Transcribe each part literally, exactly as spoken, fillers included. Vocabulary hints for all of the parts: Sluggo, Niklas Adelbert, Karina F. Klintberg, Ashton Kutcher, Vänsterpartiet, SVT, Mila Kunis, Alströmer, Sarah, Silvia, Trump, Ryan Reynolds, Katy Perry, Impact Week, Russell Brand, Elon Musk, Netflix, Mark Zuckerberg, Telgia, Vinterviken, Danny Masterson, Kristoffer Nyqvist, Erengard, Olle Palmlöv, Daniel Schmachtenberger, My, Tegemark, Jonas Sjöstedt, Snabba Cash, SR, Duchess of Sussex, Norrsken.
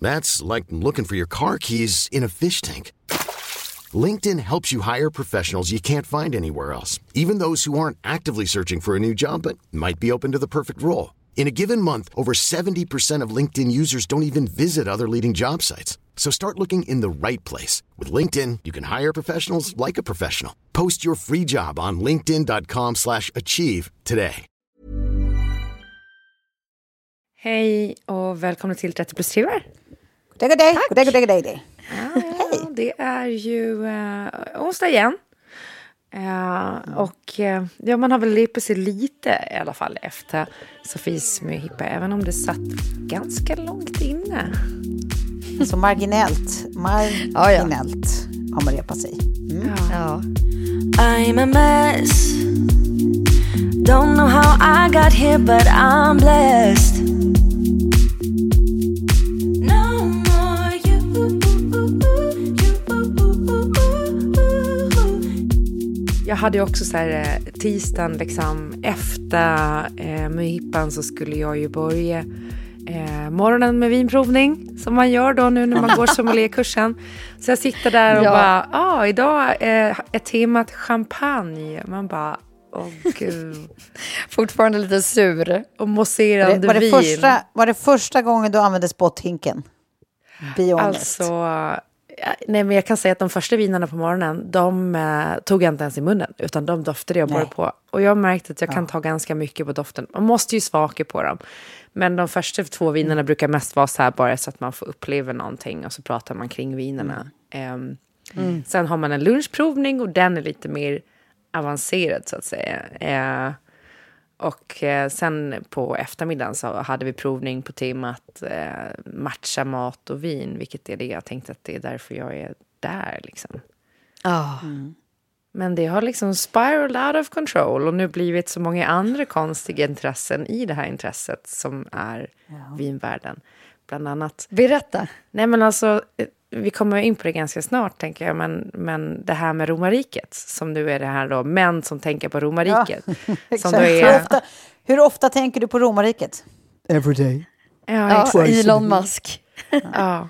That's like looking for your car keys in a fish tank. LinkedIn helps you hire professionals you can't find anywhere else, even those who aren't actively searching for a new job but might be open to the perfect role. In a given month, over seventy percent of LinkedIn users don't even visit other leading job sites. So start looking in the right place. With LinkedIn, you can hire professionals like a professional. Post your free job on linkedin dot com slash achieve today. Hej och välkomna till trettio plus två. God dag, god dag, god dag, dag. Ja, det är ju eh, onsdag igen. Eh, och eh, ja, man har väl lepat sig lite i alla fall efter Sofis möhippa, även om det satt ganska långt inne. Så marginellt, marginellt har man repat sig. Mm. Ja. Ja. I'm a mess. Don't know how I got here but I'm blessed. Jag hade också så här tisdagen liksom, efter eh, möhippan så skulle jag ju börja eh, morgonen med vinprovning som man gör då nu när man går sommelierkursen. Så jag sitter där och ja. bara, ah, idag eh, är temat champagne. Man bara, åh gud. Fortfarande lite sur. Och mousserande var det, var det vin. Första, var det första gången du använde spotthinken? Be honest. Alltså... Nej, men jag kan säga att de första vinerna på morgonen, de eh, tog jag inte ens i munnen, utan de doftade jag bara på. Och jag märkte att jag ja. kan ta ganska mycket på doften. Man måste ju smaka på dem. Men de första två vinerna mm. brukar mest vara så här, bara så att man får uppleva någonting. Och så pratar man kring vinerna. Mm. Eh, mm. Sen har man en lunchprovning och den är lite mer avancerad så att säga. Eh, och eh, sen på eftermiddagen så hade vi provning på temat eh, matcha, mat och vin, vilket är det jag tänkte att det är därför jag är där liksom. Oh. Mm. Men det har liksom spiraled out of control och nu blivit så många andra konstiga intressen i det här intresset som är ja. vinvärlden. Bland annat. Berätta. Nej men alltså, vi kommer in på det ganska snart tänker jag, men, men det här med romariket som nu är det här då, män som tänker på romariket. Ja, som då är... hur, ofta, hur ofta tänker du på romariket? Every day. Ja, ja, Elon Musk. Ja.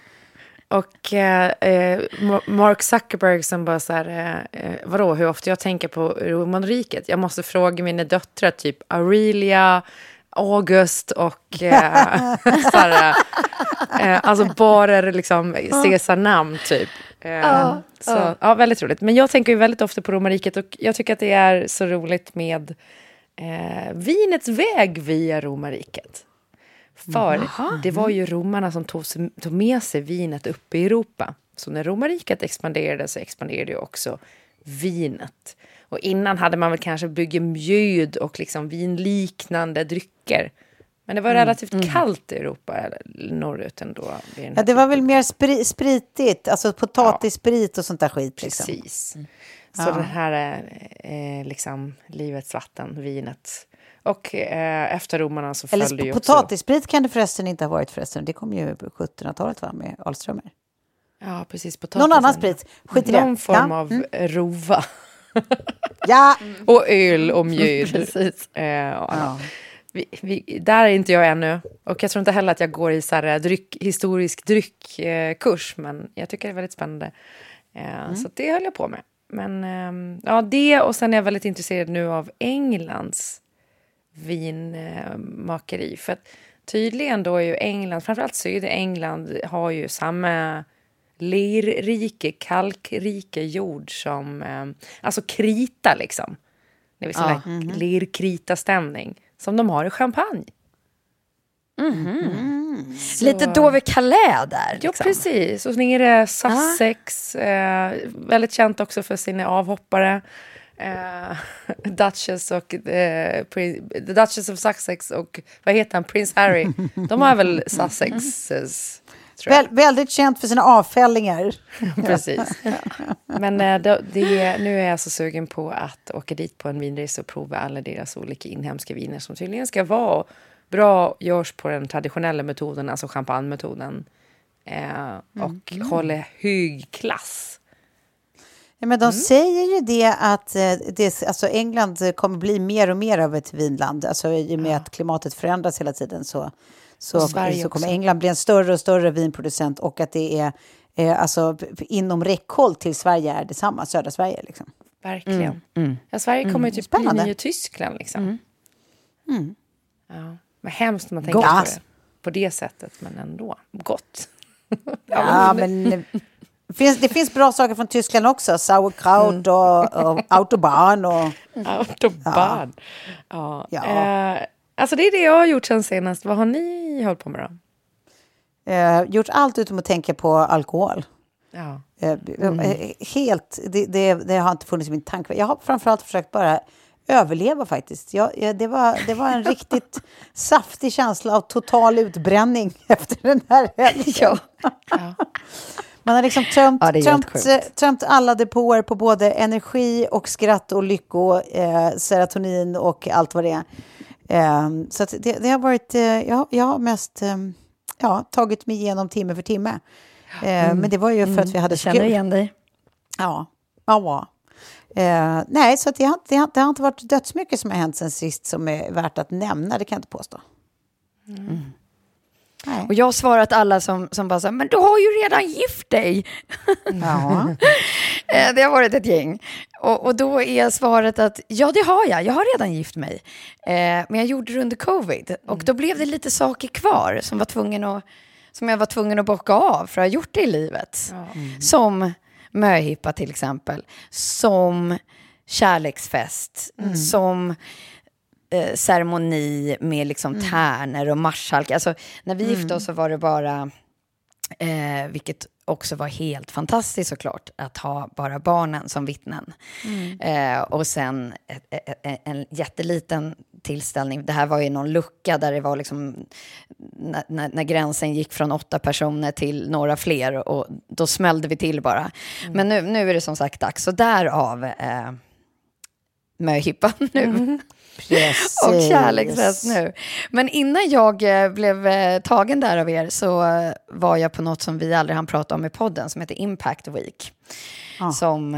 Och eh, Mark Zuckerberg som bara så här, eh, vadå hur ofta jag tänker på romariket? Jag måste fråga mina döttrar typ Aurelia August och eh, Sarah. Eh, alltså bara liksom Caesar-namn typ. Eh, ja, så, ja. ja, väldigt roligt. Men jag tänker ju väldigt ofta på romariket och jag tycker att det är så roligt med eh, vinets väg via romariket. För Jaha. det var ju romarna som tog, tog med sig vinet upp i Europa. Så när romariket expanderade så expanderade ju också vinet. Och innan hade man väl kanske byggt mjöd och liksom vinliknande drycker. Men det var mm. relativt kallt i Europa, eller norrut ändå. Ja, det var väl mer spri- spritigt, alltså potatissprit ja. och sånt där skit. Precis. Liksom. Mm. Så ja. det här eh, liksom livets vatten, vinet. Och eh, efter romarna så eller följde ju också... potatissprit kan det förresten inte ha varit förresten. Det kom ju på sjuttonhundratalet va, med Alströmer. Ja, precis. Potatisen. Någon annan sprit. Skit i det. Någon form ja. av mm. rova. Ja. Och öl och mjöd. Precis. Eh, och ja. vi, vi, där är inte jag ännu. Och jag tror inte heller att jag går i så här dryck, historisk dryckkurs. Eh, men jag tycker det är väldigt spännande. Eh, mm. Så det höll jag på med. Men eh, ja, det och sen är jag väldigt intresserad nu av Englands vinmakeri. Eh, för att tydligen då är ju England, framförallt södra England, har ju samma lerrike, kalkrike jord som, eh, alltså krita liksom. Det vill säga ja, mm-hmm. lerkrita-stämning som de har i Champagne. Mm-hmm. Mm. Så... Lite Dover Calais där. Liksom. Ja, precis. Och sen är det Sussex, ah. eh, väldigt känt också för sina avhoppare. Eh, Duchess och eh, Prin- The Duchess of Sussex och vad heter han? Prince Harry. De har väl Sussexes... Väl, väldigt känt för sina avfällingar. Precis. Men äh, det, det, nu är jag så sugen på att åka dit på en vinresa och prova alla deras olika inhemska viner som tydligen ska vara bra, görs på den traditionella metoden, alltså champagne-metoden. Eh, och mm. håller hög klass. Ja, men de mm. säger ju det att det, alltså England kommer bli mer och mer av ett vinland. Alltså i och med ja. att klimatet förändras hela tiden så... Så, så kommer England bli en större och större vinproducent och att det är eh, alltså inom räckhåll till Sverige är detsamma, södra Sverige liksom. Verkligen. Mm. Mm. Ja, Sverige kommer mm. ju typ bli nya Tyskland liksom. Mm. Mm. Ja, men hemskt när man tänker på det, på det sättet, men ändå gott. Ja, men det finns, det finns bra saker från Tyskland också. Sauerkraut och, och autobahn och autobahn. Ja. ja. ja. Uh, Alltså det är det jag har gjort sen senast. Vad har ni hållit på med då? Eh, gjort allt utom att tänka på alkohol. Ja. Eh, mm. Helt, det, det, det har inte funnits i min tanke. Jag har framförallt försökt bara överleva faktiskt. Jag, det, var, det var en riktigt saftig känsla av total utbränning efter den här helgen. Ja. Ja. Man har liksom tömt, ja, tömt, tömt alla depåer på både energi och skratt och lycko, eh, serotonin och allt vad det är. Um, så det, det har varit uh, jag, jag har mest um, ja, tagit mig igenom timme för timme uh, mm. men det var ju för mm. att vi hade känner igen dig ja, ja. Uh, nej så det har, det, har, det har inte varit dödsmycket som har hänt sen sist som är värt att nämna, det kan jag inte påstå. mm. Nej. Och jag svarar att alla som, som bara säger, men du har ju redan gift dig. Ja. Det har varit ett gäng. Och, och då är svaret att, ja det har jag, jag har redan gift mig. Eh, men jag gjorde det under covid. Mm. Och då blev det lite saker kvar som, var tvungen att, som jag var tvungen att bocka av för att ha gjort det i livet. Mm. Som möhippa till exempel. Som kärleksfest. Mm. Som... Eh, ceremoni med liksom mm. tärnor och marskalk. Alltså när vi mm. gifte oss så var det bara eh, vilket också var helt fantastiskt såklart att ha bara barnen som vittnen. Mm. Eh, och sen eh, eh, en jätteliten tillställning. Det här var ju någon lucka där det var liksom när, när, när gränsen gick från åtta personer till några fler och då smällde vi till bara. Mm. Men nu, nu är det som sagt dags. Så därav eh, möhippan nu. Mm. Precis. Och kärleksfest nu. Men innan jag blev tagen där av er så var jag på något som vi aldrig hann prata om i podden som heter Impact Week. Ah. Som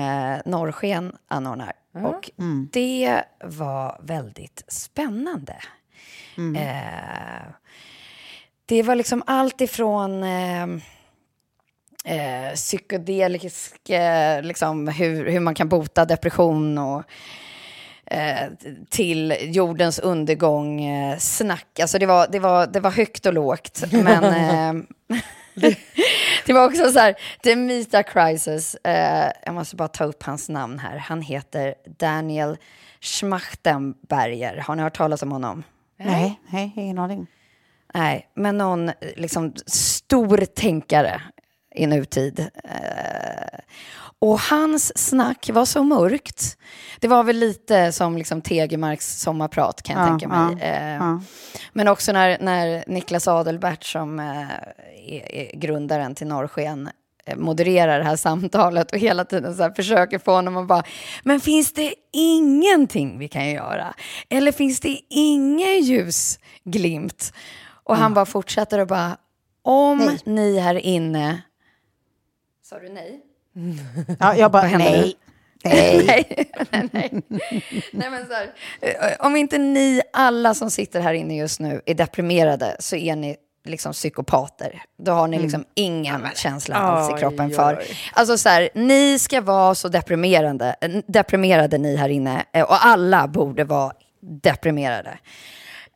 Norrsken anordnar. Mm. Och mm. det var väldigt spännande. Mm. Eh, det var liksom allt ifrån... Eh, eh, psykedelisk... Eh, liksom hur, hur man kan bota depression och... till jordens undergång snack. Alltså det var, det var, det var högt och lågt. Men eh, det var också så här The Mita Crisis. Eh, jag måste bara ta upp hans namn här. Han heter Daniel Schmachtenberger. Har ni hört talas om honom? Nej, nej, ingen aning. Nej, men någon liksom stor tänkare i nutid. Eh, Och hans snack var så mörkt. Det var väl lite som liksom Tegemarks sommarprat kan jag ja, tänka mig. Ja, eh, ja. Men också när, när Niklas Adelbert som eh, är, är grundaren till Norrsken eh, modererar det här samtalet och hela tiden så här försöker få honom att bara, men finns det ingenting vi kan göra? Eller finns det ingen ljusglimt? Och mm. han bara fortsätter och bara, om nej. ni här inne... Sa du nej? Ja, jag bara, nej. Nej. nej, nej, nej. nej men så här, om inte ni alla som sitter här inne just nu är deprimerade så är ni liksom psykopater. Då har ni liksom mm. ingen känsla alls i kroppen för. Alltså så här, ni ska vara så deprimerande, deprimerade ni här inne och alla borde vara deprimerade.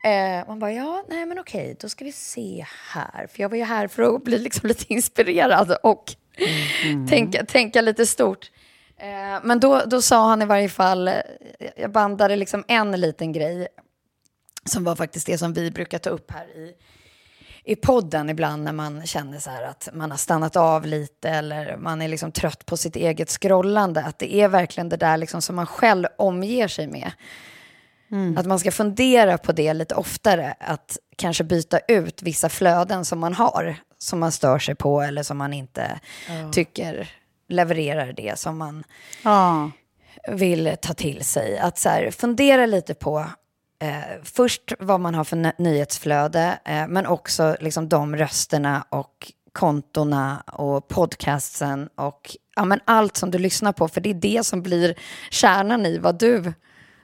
Eh, man bara, ja, nej men okej, då ska vi se här. För jag var ju här för att bli liksom lite inspirerad och mm. tänka, tänka lite stort. Eh, men då, då sa han i varje fall, jag bandade liksom en liten grej som var faktiskt det som vi brukar ta upp här i, i podden ibland när man känner så här att man har stannat av lite eller man är liksom trött på sitt eget scrollande. Att det är verkligen det där liksom som man själv omger sig med. Mm. Att man ska fundera på det lite oftare. Att kanske byta ut vissa flöden som man har. Som man stör sig på eller som man inte oh. tycker levererar det som man oh. vill ta till sig. Att så här, fundera lite på eh, först vad man har för n- nyhetsflöde. Eh, men också liksom de rösterna och kontorna och podcasten. Och ja, men allt som du lyssnar på. För det är det som blir kärnan i vad du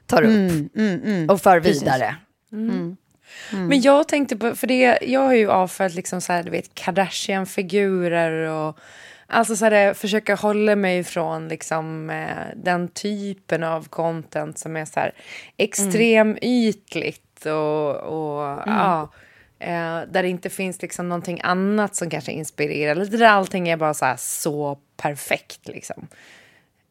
tar upp mm, mm, mm. och för vidare. Mm. Mm. Mm. Men jag tänkte på, för det, jag har ju avfört liksom så här, du vet, Kardashian-figurer och alltså så här, försöka hålla mig från liksom eh, den typen av content som är så här extrem mm. ytligt och, och mm. ja, eh, där det inte finns liksom någonting annat som kanske inspirerar. Lite där allting är bara så här så perfekt liksom.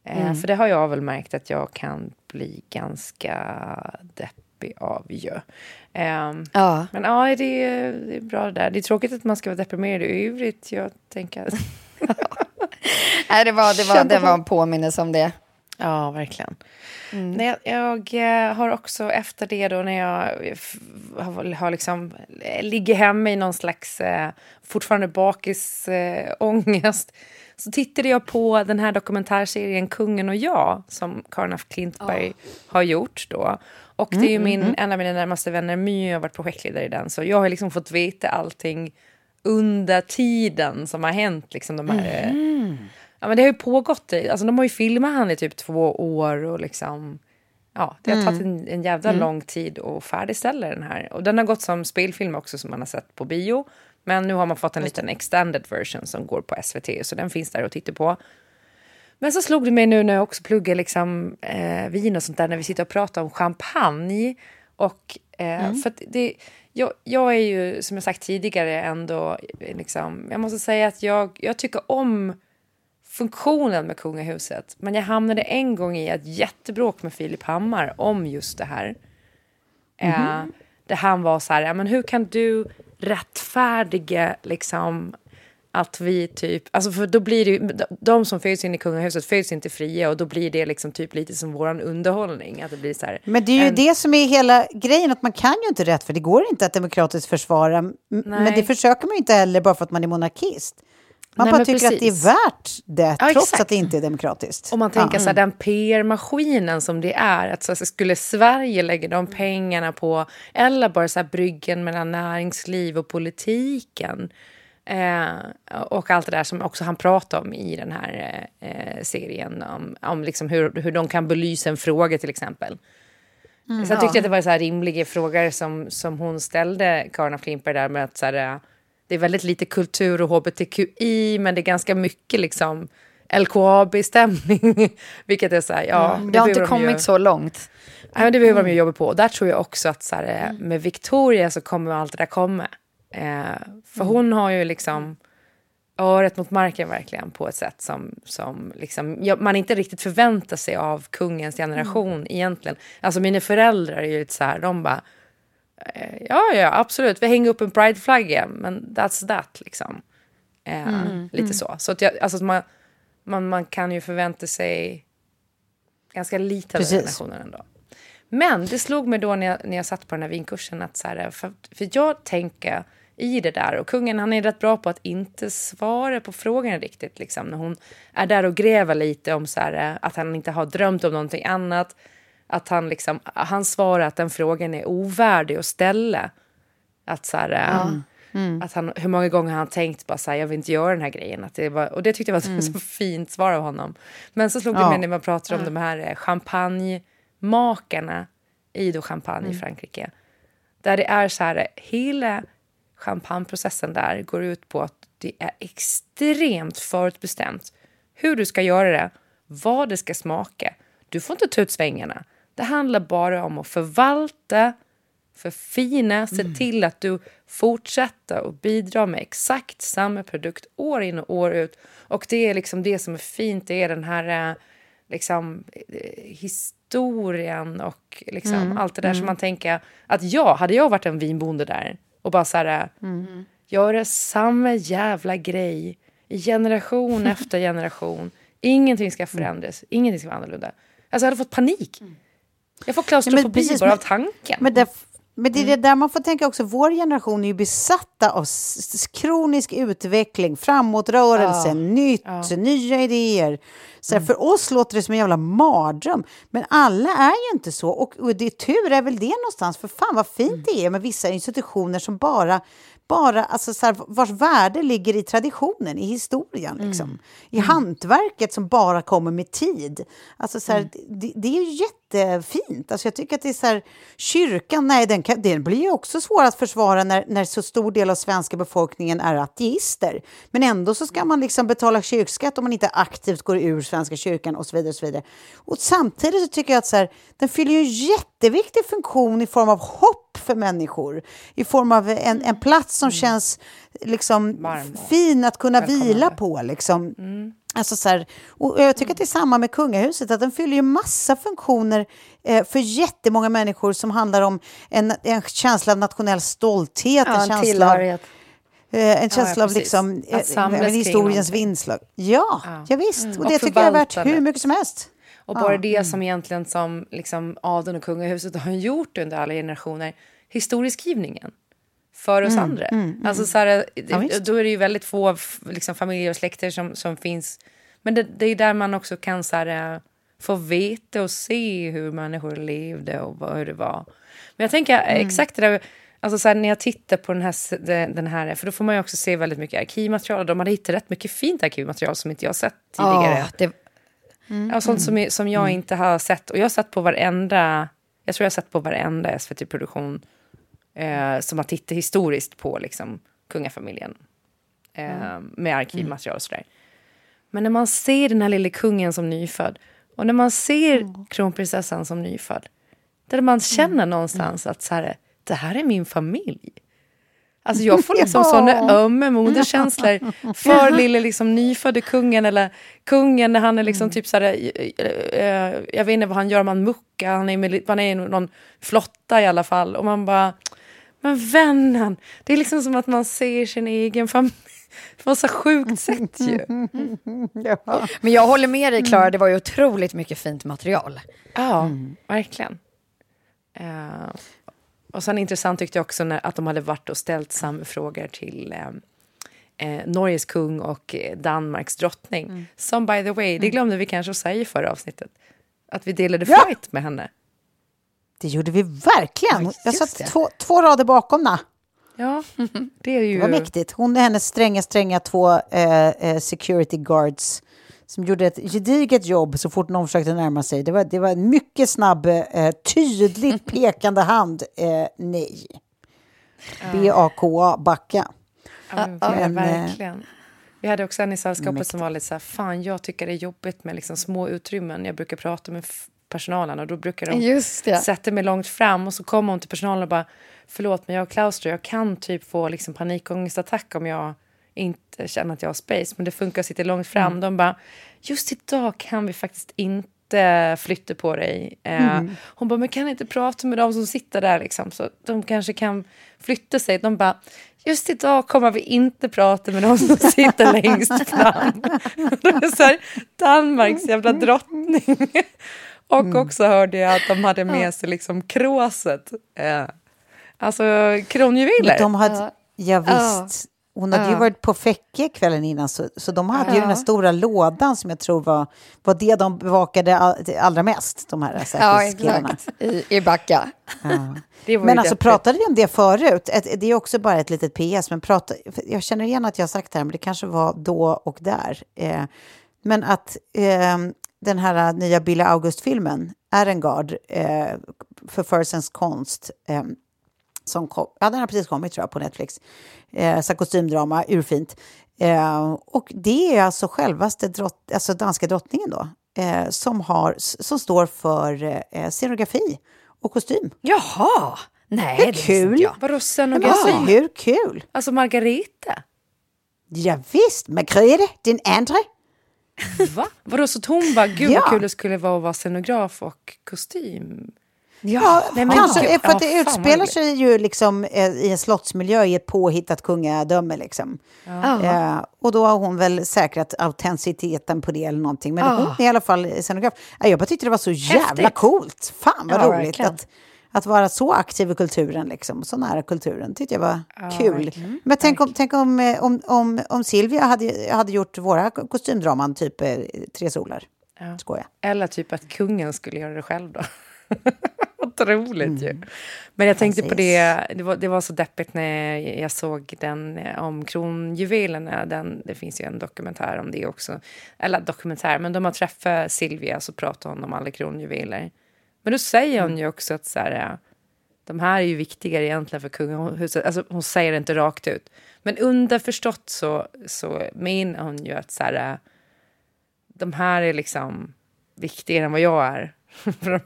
Mm. För det har jag väl märkt att jag kan bli ganska deppig av ju. Um, ja. Men ja, det är, det är bra det där. Det är tråkigt att man ska vara deprimerad i övrigt. Jag tänker... Nej, det var, det var, det var en påminnelse om det. Ja, verkligen. Mm. Nej, jag, jag har också efter det då när jag f- har, har liksom ligger hemma i någon slags eh, fortfarande bakis eh, ångest. Så tittade jag på den här dokumentärserien Kungen och jag som Karina F. Klintberg oh. har gjort då. Och mm, det är ju min, mm, en av mina närmaste vänner My har varit projektledare i den. Så jag har liksom fått veta allting under tiden som har hänt. Liksom de här, mm. ja, men det har ju pågått. Alltså de har ju filmat han i typ två år och liksom... Ja, det har mm. tagit en, en jävla mm. lång tid att färdigställa den här. Och den har gått som spelfilm också som man har sett på bio. Men nu har man fått en liten extended version som går på S V T. Så den finns där att titta på. Men så slog det mig nu när jag också pluggar liksom, eh, vin och sånt där. När vi sitter och pratar om champagne. Och, eh, mm. för att det, jag, jag är ju, som jag sagt tidigare, ändå... Liksom, jag måste säga att jag, jag tycker om funktionen med kungahuset. Men jag hamnade en gång i ett jättebråk med Filip Hammar om just det här. Mm-hmm. Eh, där han var så här, ja, men hur kan du... rättfärdiga liksom att vi typ alltså för då blir det ju, de som föds in i kungahuset föds inte fria och då blir det liksom typ lite som våran underhållning att det blir så här, men det är ju en, det som är hela grejen att man kan ju inte rätt för det går inte att demokratiskt försvara nej. Men det försöker man ju inte heller bara för att man är monarkist man nej, bara tycker precis. Att det är värt det ja, trots exakt. Att det inte är demokratiskt och man tänker ja. Så här, den P R-maskinen som det är att så här, skulle Sverige lägga de pengarna på eller bara så här, bryggen mellan näringsliv och politiken eh, och allt det där som också han pratar om i den här eh, serien om, om liksom hur, hur de kan belysa en fråga till exempel mm, så jag tyckte ja. Att det var så här rimliga frågor som, som hon ställde Karina Klintberg där med att så här, det är väldigt lite kultur och H B T Q I men det är ganska mycket liksom L K A B-stämning vilket är så här, ja. Mm, det har inte de kommit ju... så långt. Ja, men det behöver mm. de ju jobba på. Och där tror jag också att så här, med Victoria så kommer allt det där komma. Eh, för mm. hon har ju liksom örat mot marken verkligen på ett sätt som, som liksom, ja, man inte riktigt förväntar sig av kungens generation mm. egentligen. Alltså mina föräldrar är ju så här, de bara ja, ja, absolut. Vi hänger upp en pride-flagga, men that's that, liksom. Eh, mm, lite mm. så. Så att jag, alltså, man, man, man kan ju förvänta sig ganska lite av relationen ändå. Men det slog mig då när jag, när jag satt på den här vinkursen att så här, för, för jag tänker i det där, och kungen han är rätt bra på att inte svara på frågan riktigt, liksom. När hon är där och gräver lite om så här, att han inte har drömt om någonting annat. Att han liksom, han svarar att den frågan är ovärdig att ställa. Att så här, mm. Mm. att han, hur många gånger har han tänkt bara så här, jag vill inte göra den här grejen. Att det var, och det tyckte jag var mm. så fint svar av honom. Men så slog det ja. Mig när man pratade om mm. de här champagnemakarna i då champagne mm. i Frankrike. Där det är så här, hela champagneprocessen där går ut på att det är extremt förutbestämt. Hur du ska göra det, vad det ska smaka. Du får inte ta ut svängarna. Det handlar bara om att förvalta för fina. Se mm. till att du fortsätter och bidra med exakt samma produkt år in och år ut. Och det är liksom det som är fint. Det är den här liksom historien och liksom mm. allt det där mm. som man tänker att jag, hade jag varit en vinbonde där och bara så här mm. göra samma jävla grej i generation efter generation. Ingenting ska förändras. Mm. Ingenting ska vara annorlunda. Alltså jag hade fått panik. Mm. Jag får klaustrofobi ja, bara av tanken. Men det, men det är det där man får tänka också. Vår generation är ju besatta av kronisk utveckling, framåtrörelse, ja. nytt, ja. nya idéer. Så mm. för oss låter det som en jävla mardröm. Men alla är ju inte så. Och, och det är tur är väl det någonstans. För fan vad fint mm. det är med vissa institutioner som bara... bara alltså så här, vars värde ligger i traditionen, i historien liksom. Mm. I mm. hantverket som bara kommer med tid. Alltså så här, mm. det, det är ju jättefint. Alltså jag tycker att det är så här, kyrkan, nej den, kan, den blir ju också svår att försvara när, när så stor del av svenska befolkningen är ateister. Men ändå så ska man liksom betala kyrkskatt om man inte aktivt går ur svenska kyrkan och så vidare och så vidare. Och samtidigt så tycker jag att så här, den fyller ju en jätteviktig funktion i form av hopp för människor, i form av en, en plats som mm. känns liksom varm, fin att kunna vila på liksom. Mm. Alltså så här, och jag tycker mm. att det är samma med kungahuset, att den fyller ju massa funktioner eh, för jättemånga människor som handlar om en, en känsla av nationell stolthet, ja, en, en känsla tillhörighet. av, eh, en känsla ja, ja, av liksom, eh, historiens vingslag. Ja, ja. ja visst. Mm. Och det och tycker jag är värt hur mycket som helst. Och bara ah, det mm. som egentligen som liksom, adeln och kungahuset har gjort under alla generationer. Historieskrivningen. För oss mm, andra. Mm, mm. Alltså så här, ja, då är det ju väldigt få liksom, familjer och släkter som, som finns. Men det, det är där man också kan så här, få veta och se hur människor levde och vad, hur det var. Men jag tänker mm. exakt det där. Alltså så här, när jag tittar på den här, den här... För då får man ju också se väldigt mycket arkivmaterial. De hade hittat rätt mycket fint arkivmaterial som inte jag sett tidigare. Oh, det... Mm, och sånt mm, som, som jag mm. inte har sett. Och jag har sett på varenda... Jag tror jag har sett på varenda S V T-produktion eh, som har tittat historiskt på liksom, kungafamiljen. Eh, mm. Med arkivmaterial och sådär. Men när man ser den här lilla kungen som nyfödd. Och när man ser mm. kronprinsessan som nyfödd. Där man känner mm. någonstans att så här, det här är min familj. Alltså jag får liksom ja. sådana ömma moderkänslor för lille liksom nyfödde kungen eller kungen när han är liksom mm. typ såhär, jag vet inte vad han gör, man muckar, han är, med, han är någon flotta i alla fall och man bara, men vännen, det är liksom som att man ser sin egen familj på så sjukt sätt ju. Ja. Men jag håller med dig Klara, det var ju otroligt mycket fint material. Ja, mm. verkligen. Uh. Och sen intressant tyckte jag också när, att de hade varit och ställt samma frågor till eh, eh, Norges kung och Danmarks drottning. Mm. Som by the way, mm. det glömde vi kanske att säga i förra avsnittet. Att vi delade ja. fight med henne. Det gjorde vi verkligen. Ja, jag satt två, två rader bakom na. Ja, det är ju... Det var mäktigt. Hon är hennes stränga, stränga två eh, security guards som gjorde ett gediget jobb så fort någon försökte närma sig. Det var, det var en mycket snabb, eh, tydligt pekande hand. Eh, nej. B A K A, backa. Ja, men, ja verkligen. Vi hade också en i sällskapet som var lite så här, fan jag tycker det är jobbigt med liksom små utrymmen. Jag brukar prata med f- personalen och då brukar de sätta mig långt fram och så kommer hon till personalen och bara, förlåt men jag och klaustro, jag kan typ få liksom panikångestattack om jag inte känner att jag har space, men det funkar att sitta långt fram. Mm. De bara, just idag kan vi faktiskt inte flytta på dig. Mm. Hon bara, men kan jag inte prata med dem som sitter där liksom, så de kanske kan flytta sig. De bara, just idag kommer vi inte prata med dem som sitter längst fram. Det är så här, Danmarks jävla drottning. Och också hörde jag att de hade med sig liksom kråset. Alltså kronjuveler. De hade, ja visst. Hon hade ja. ju varit på Fäcke kvällen innan så, så de hade ja. ju den här stora lådan som jag tror var, var det de bevakade all, allra mest, de här säkerhetsgrejerna. Ja, exakt. I, i Backa. Ja. Men alltså pratade vi om det förut? Ett, det är också bara ett litet P S, men prata, jag känner igen att jag har sagt det här, men det kanske var då och där. Eh, men att eh, den här nya Billa August-filmen, Erengard, eh, förförelsens konst, eh, som kom, ja, den har precis kommit tror jag på Netflix. Eh, så kostymdrama, urfint. Eh, och det är alltså självaste drott, alltså danska drottningen då. Eh, som, har, som står för eh, scenografi och kostym. Jaha! Nej, hur det kul. Jag. Vadå sen och ja, hur kul? Alltså Margareta. Ja visst, Margareta, din andra. Va? Vadå så hon bara, gud ja. Vad kul det skulle vara att vara scenograf och kostym. Ja, ja men, kanske. Gud, för att det ja, utspelar sig ju liksom i en slottsmiljö i ett påhittat kungadöme liksom. Ja. Eh, och då har hon väl säkrat autenticiteten på det eller någonting. Men ja. Hon är i alla fall scenograf. Jag bara tyckte det var så jävla häftigt. Coolt. Fan vad ja, roligt verkligen. att... Att vara så aktiv i kulturen, liksom, så nära kulturen, tyckte jag var ja, kul. Verkligen. Men tänk, om, tänk om, om, om, om Silvia hade, hade gjort våra kostymdraman typ Tre solar. Ja. Skoja. Eller typ att kungen skulle göra det själv då. Otroligt mm. ju. Men jag tänkte Precis. på det, det var, det var så deppigt när jag såg den om kronjuvelerna. Den, det finns ju en dokumentär om det också. Eller dokumentär, men de har träffat Silvia så pratar hon om alla kronjuveler. Men då säger hon ju också att så här, de här är ju viktigare egentligen för kungahuset. Alltså hon säger det inte rakt ut. Men underförstått så, så menar hon ju att så här, de här är liksom viktigare än vad jag är. de,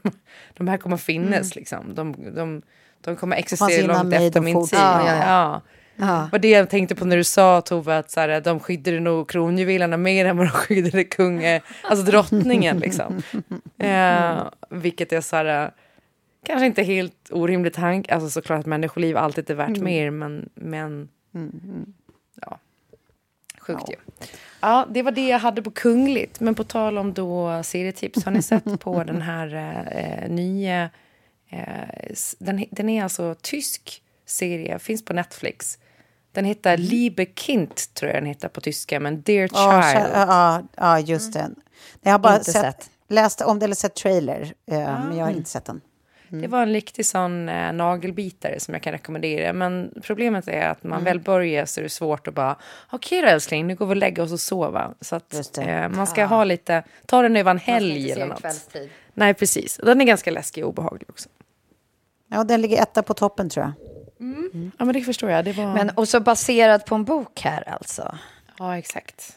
de här kommer finnas mm. liksom. De, de, de kommer existera långt efter min tid. Ah, ja, ja. Ja. Ah. Och det jag tänkte på när du sa, Tove, att så här, de skyddade nog kronjuvelerna mer än vad de skyddade kunge, alltså drottningen liksom. Eh, vilket är så här, kanske inte helt orimlig tanke, alltså såklart att människoliv alltid är värt mm. mer, men, men mm. ja, sjukt ju. Ja. ja, det var det jag hade på kungligt, men på tal om då serietips, har ni sett på den här eh, nya, eh, den, den är alltså tysk serie, finns på Netflix. Den heter Liebekind, tror jag den heter på tyska, men Dear Child. Ja, ah, ah, ah, just den. Mm. Jag har bara sett, sett. läst om det eller sett trailer, eh, ah. men jag har inte sett den. Mm. Det var en riktig sån eh, nagelbitare som jag kan rekommendera, men problemet är att man mm. väl börjar så är det svårt att bara, okej okay, älskling, nu går vi och lägga oss och sova. Så att eh, man ska ah. ha lite, ta den över en helg eller något. Kvällstid. Nej, precis. Den är ganska läskig och obehaglig också. Ja, den ligger etta på toppen tror jag. Mm. Mm. Ja, men det förstår jag. Det var... men, och så baserat på en bok här alltså. Ja, exakt.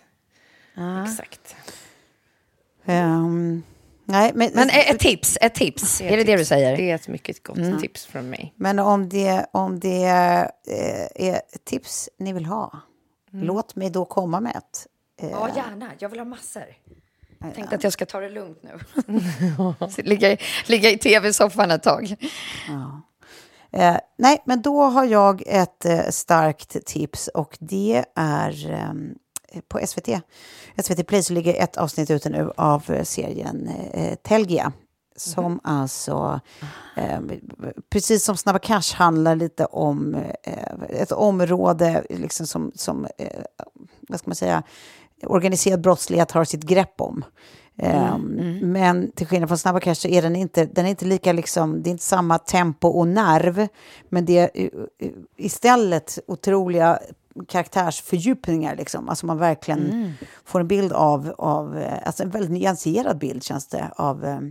Ah. Exakt. Um, nej, men men ett, ett tips, ett tips. Är det det du säger? Det är ett mycket gott mm. tips från mig. Men om det, om det är, är tips ni vill ha, mm. låt mig då komma med ett. Ja, gärna. Jag vill ha massor. Jag tänkte att jag ska ta det lugnt nu. ligga, ligga i tv-soffan ett tag. Ja. Eh, nej, men då har jag ett eh, starkt tips och det är eh, på S V T. S V T Play så ligger ett avsnitt ute nu av serien eh, Telgia. Som mm-hmm. alltså, eh, precis som Snabba Cash handlar lite om eh, ett område liksom som, som eh, vad ska man säga, organiserad brottslighet har sitt grepp om. Mm. Um, mm. Men till skillnad från Snabba Cash så är den inte, den är inte lika liksom, det är inte samma tempo och nerv, men det är istället otroliga karaktärsfördjupningar liksom, alltså man verkligen mm. får en bild av, av alltså en väldigt nyanserad bild känns det av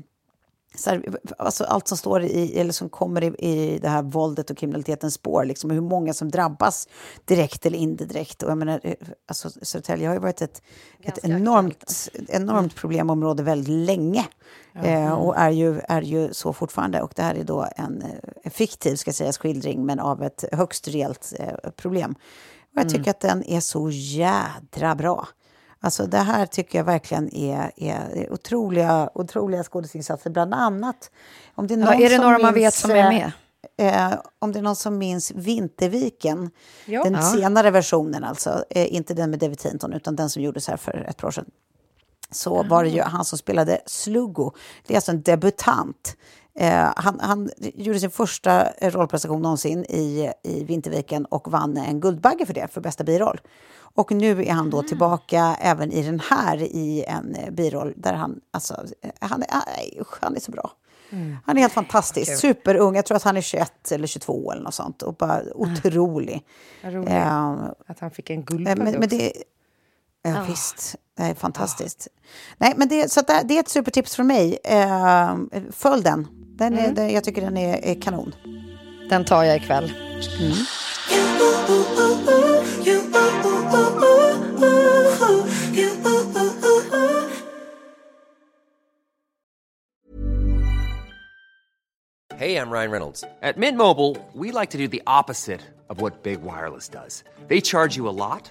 så här, alltså allt som står i eller som kommer i, i det här våldet och kriminalitetens spår liksom, hur många som drabbas direkt eller indirekt och jag menar alltså Södertälje har ju varit ett, ett enormt enormt problemområde väldigt länge ja. eh, och är ju är ju så fortfarande och det här är då en, en fiktiv ska sägas skildring men av ett högst reellt eh, problem. Och jag tycker mm. att den är så jädra bra. Alltså det här tycker jag verkligen är, är otroliga, otroliga skådesinsatser. Bland annat, om det är, någon ja, är det några minns, man vet som är med? Eh, om det är någon som minns Vinterviken, jo. den ja. senare versionen alltså. Eh, inte den med David Tinton utan den som gjordes här för ett par år sedan. Så mm. var det ju han som spelade Sluggo. Det är alltså en debutant. Eh, han, han gjorde sin första rollprestation någonsin i, i Vinterviken och vann en guldbagge för det, för bästa biroll. Och nu är han då mm. tillbaka även i den här i en biroll där han, alltså, han är, han är så bra. Mm. Han är helt fantastisk, okay. superung. Jag tror att han är tjugoett eller tjugotvå eller något sånt. Och bara mm. otrolig. Eh, att han fick en guldbagge men, men det Ja, ah. visst. Det är fantastiskt. Ah. Nej, men det, så det, det är ett supertips från mig. Eh, följ den. den, mm. är, den jag tycker den är, är kanon. Den tar jag ikväll. Mm. Hey, Hey, I'm Ryan Reynolds. At Mint Mobile, we like to do the opposite of what Big Wireless does. They charge you a lot,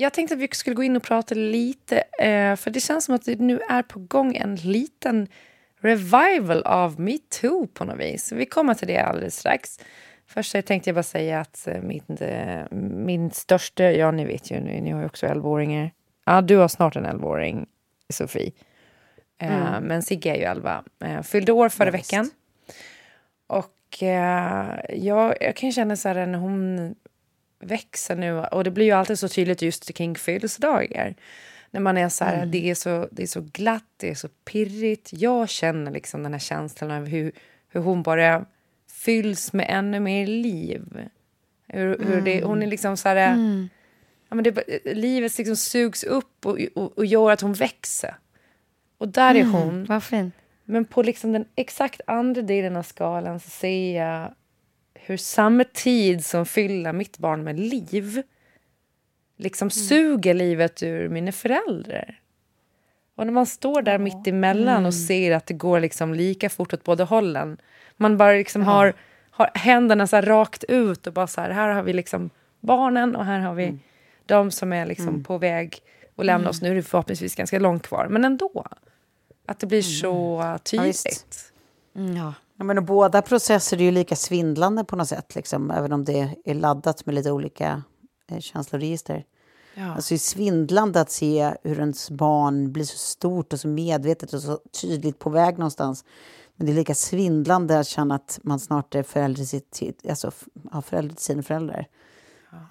Jag tänkte att vi skulle gå in och prata lite, för det känns som att det nu är på gång en liten revival av MeToo på något vis. Vi kommer till det alldeles strax. Först tänkte jag bara säga att min, min största, ja ni vet ju, ni har ju också elvaåringar. Ja, du har snart en elvaåring, Sofie. Mm. Men Sigge är ju elva. Fyllde år förra ja, veckan. Just. Och jag, jag kan känna så här när hon växer nu, och det blir ju alltid så tydligt just kring födelsedagar när man är så här, mm. det är så det är så glatt, det är så pirrigt. Jag känner liksom den här känslan av hur hur hon bara fylls med ännu mer liv. Hur, mm. hur det hon är liksom så här, mm. ja men det, livet liksom sugs upp och, och och gör att hon växer. Och där mm. är hon. Vad fint. Men på liksom den exakt andra delen av skalan så ser jag hur samma tid som fyller mitt barn med liv liksom mm. suger livet ur mina föräldrar. Och när man står där ja. mitt emellan mm. och ser att det går liksom lika fort åt båda hållen. Man bara liksom ja. har, har händerna så här rakt ut och bara så här, här har vi liksom barnen och här har vi mm. de som är liksom mm. på väg att lämna mm. oss. Nu är det förhoppningsvis ganska långt kvar. Men ändå. Att det blir mm. så tydligt. Ja, ja. Ja, men båda processer är ju lika svindlande på något sätt. Liksom, även om det är laddat med lite olika eh, känsloregister. Ja. Alltså det är svindlande att se hur ens barn blir så stort och så medvetet och så tydligt på väg någonstans. Men det är lika svindlande att känna att man snart är förälder till, sitt, alltså, ja, förälder till sina föräldrar.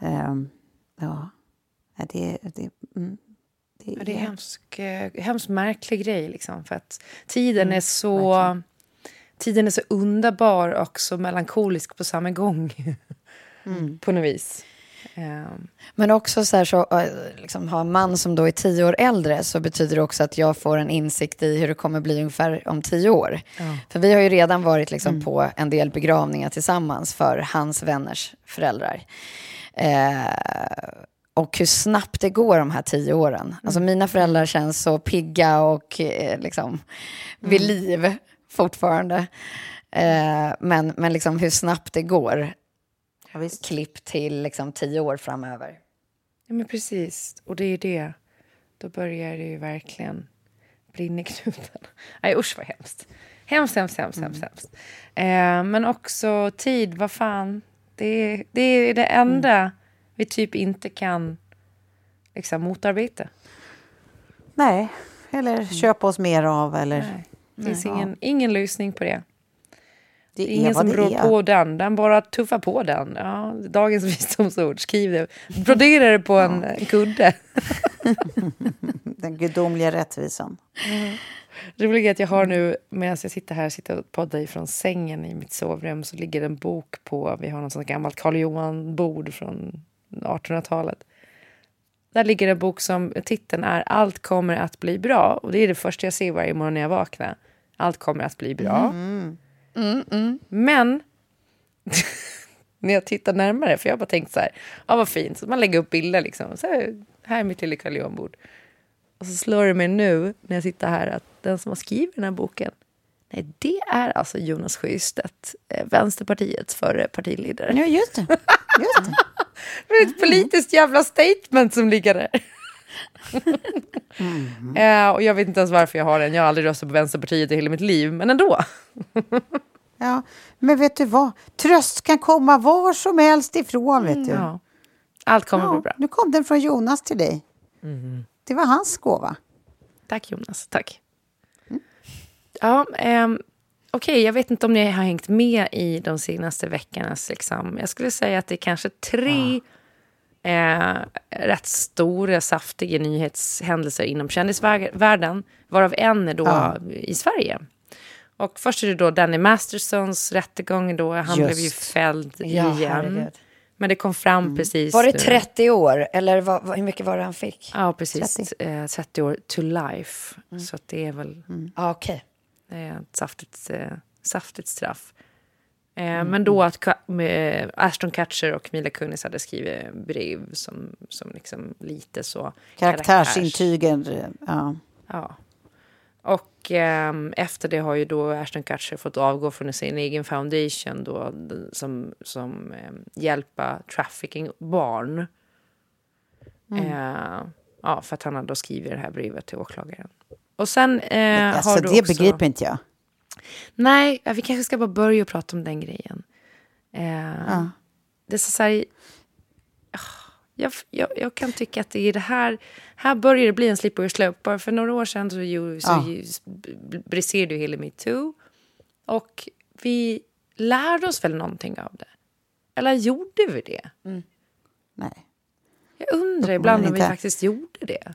Ja. Um, ja. ja det, det, mm, det är, ja, det är en hemsk, hemskt märklig grej. Liksom, för att tiden mm, är så... Verkligen. Tiden är så underbar och så melankolisk på samma gång. Mm. På något vis. Um. Men också så här så, liksom, ha en man som då är tio år äldre, så betyder det också att jag får en insikt i hur det kommer bli ungefär om tio år. Ja. För vi har ju redan varit liksom, mm. på en del begravningar tillsammans för hans vänners föräldrar. Eh, och hur snabbt det går de här tio åren. Mm. Alltså mina föräldrar känns så pigga och eh, liksom, vid mm. liv fortfarande. Eh, men, men liksom hur snabbt det går. Ja, visst. Klipp till liksom tio år framöver. Ja, men precis. Och det är ju det. Då börjar det ju verkligen brinna i knuten. Nej, usch vad hemskt. Hemskt, hemskt, hemskt, mm. hemskt, hemskt. Eh, men också tid, vad fan. Det, det är det enda mm. vi typ inte kan liksom motarbeta. Nej, eller mm. köpa oss mer av. Eller... Nej. Det finns ingen, ingen lösning på det. Det är ingen som rår på den. Den bara tuffar på den. Ja, dagens visdomsord. Skriv det. Brodera det på ja. en kudde. Den gudomliga rättvisan. Mm. Det blir att jag har nu, medan jag sitter här sitter och poddar ifrån sängen i mitt sovrum, så ligger en bok på, vi har någon sån gammalt Karl Johan-bord från artonhundratalet. Där ligger en bok som titeln är Allt kommer att bli bra. Och det är det första jag ser varje morgon när jag vaknar. Allt kommer att bli bra. Mm. Mm, mm. Men när jag tittar närmare, för jag bara tänkt så här, ja vad fint, så man lägger upp bilder liksom, så här, här är mitt lilla kaljonbord. Och så slår det mig nu när jag sitter här att den som har skrivit den här boken, nej, det är alltså Jonas Sjöstedt, Vänsterpartiets förre partiledare. Ja, just det. Just det. Det är ett politiskt jävla statement som ligger där. Mm. uh, och jag vet inte ens varför jag har den. Jag har aldrig röstat på Vänsterpartiet i hela mitt liv, men ändå. Ja, men vet du vad? Tröst kan komma var som helst ifrån, vet mm, du. Ja. Allt kommer ja, bli bra. Nu kom den från Jonas till dig. Mm. Det var hans gåva. Tack Jonas, tack. Mm. Ja, um, okej, okay, jag vet inte om ni har hängt med i de senaste veckornas liksom. Jag skulle säga att det är kanske tre ah. eh, rätt stora, saftiga nyhetshändelser inom kändisvärlden, varav en är då ah. i Sverige. Och först är det då Danny Mastersons rättegång då. Han Just. blev ju fälld ja, igen. Herregud. Men det kom fram mm. precis. Var det trettio år? Eller vad, hur mycket var det han fick? Ja, precis. trettio, trettio år to life. Mm. Så att det är väl... Mm. Ah, okej. Okay. Eh, ett saftigt, eh, saftigt straff. Eh, mm. Men då att med Ashton Kutcher och Mila Kunis hade skrivit brev som, som liksom lite så... Karaktärsintygen. Karaktärs. Ja. Ja. Och eh, efter det har ju då Ashton Kutcher fått avgå från sin egen foundation då, som, som eh, hjälpa trafficking barn. Mm. Eh, ja, för att han har då skrivit det här brevet till åklagaren. Och sen eh, alltså, har du det också... begriper inte jag. Nej, vi kanske ska bara börja prata om den grejen. Eh, mm. Det är så här... Jag, jag, jag kan tycka att det är det här... Här börjar det bli en slip och slöp. Bara för några år sedan så, ju, så ja. ju, briser du hela MeToo. Och vi lärde oss väl någonting av det? Eller gjorde vi det? Mm. Nej. Jag undrar ibland om vi faktiskt gjorde det.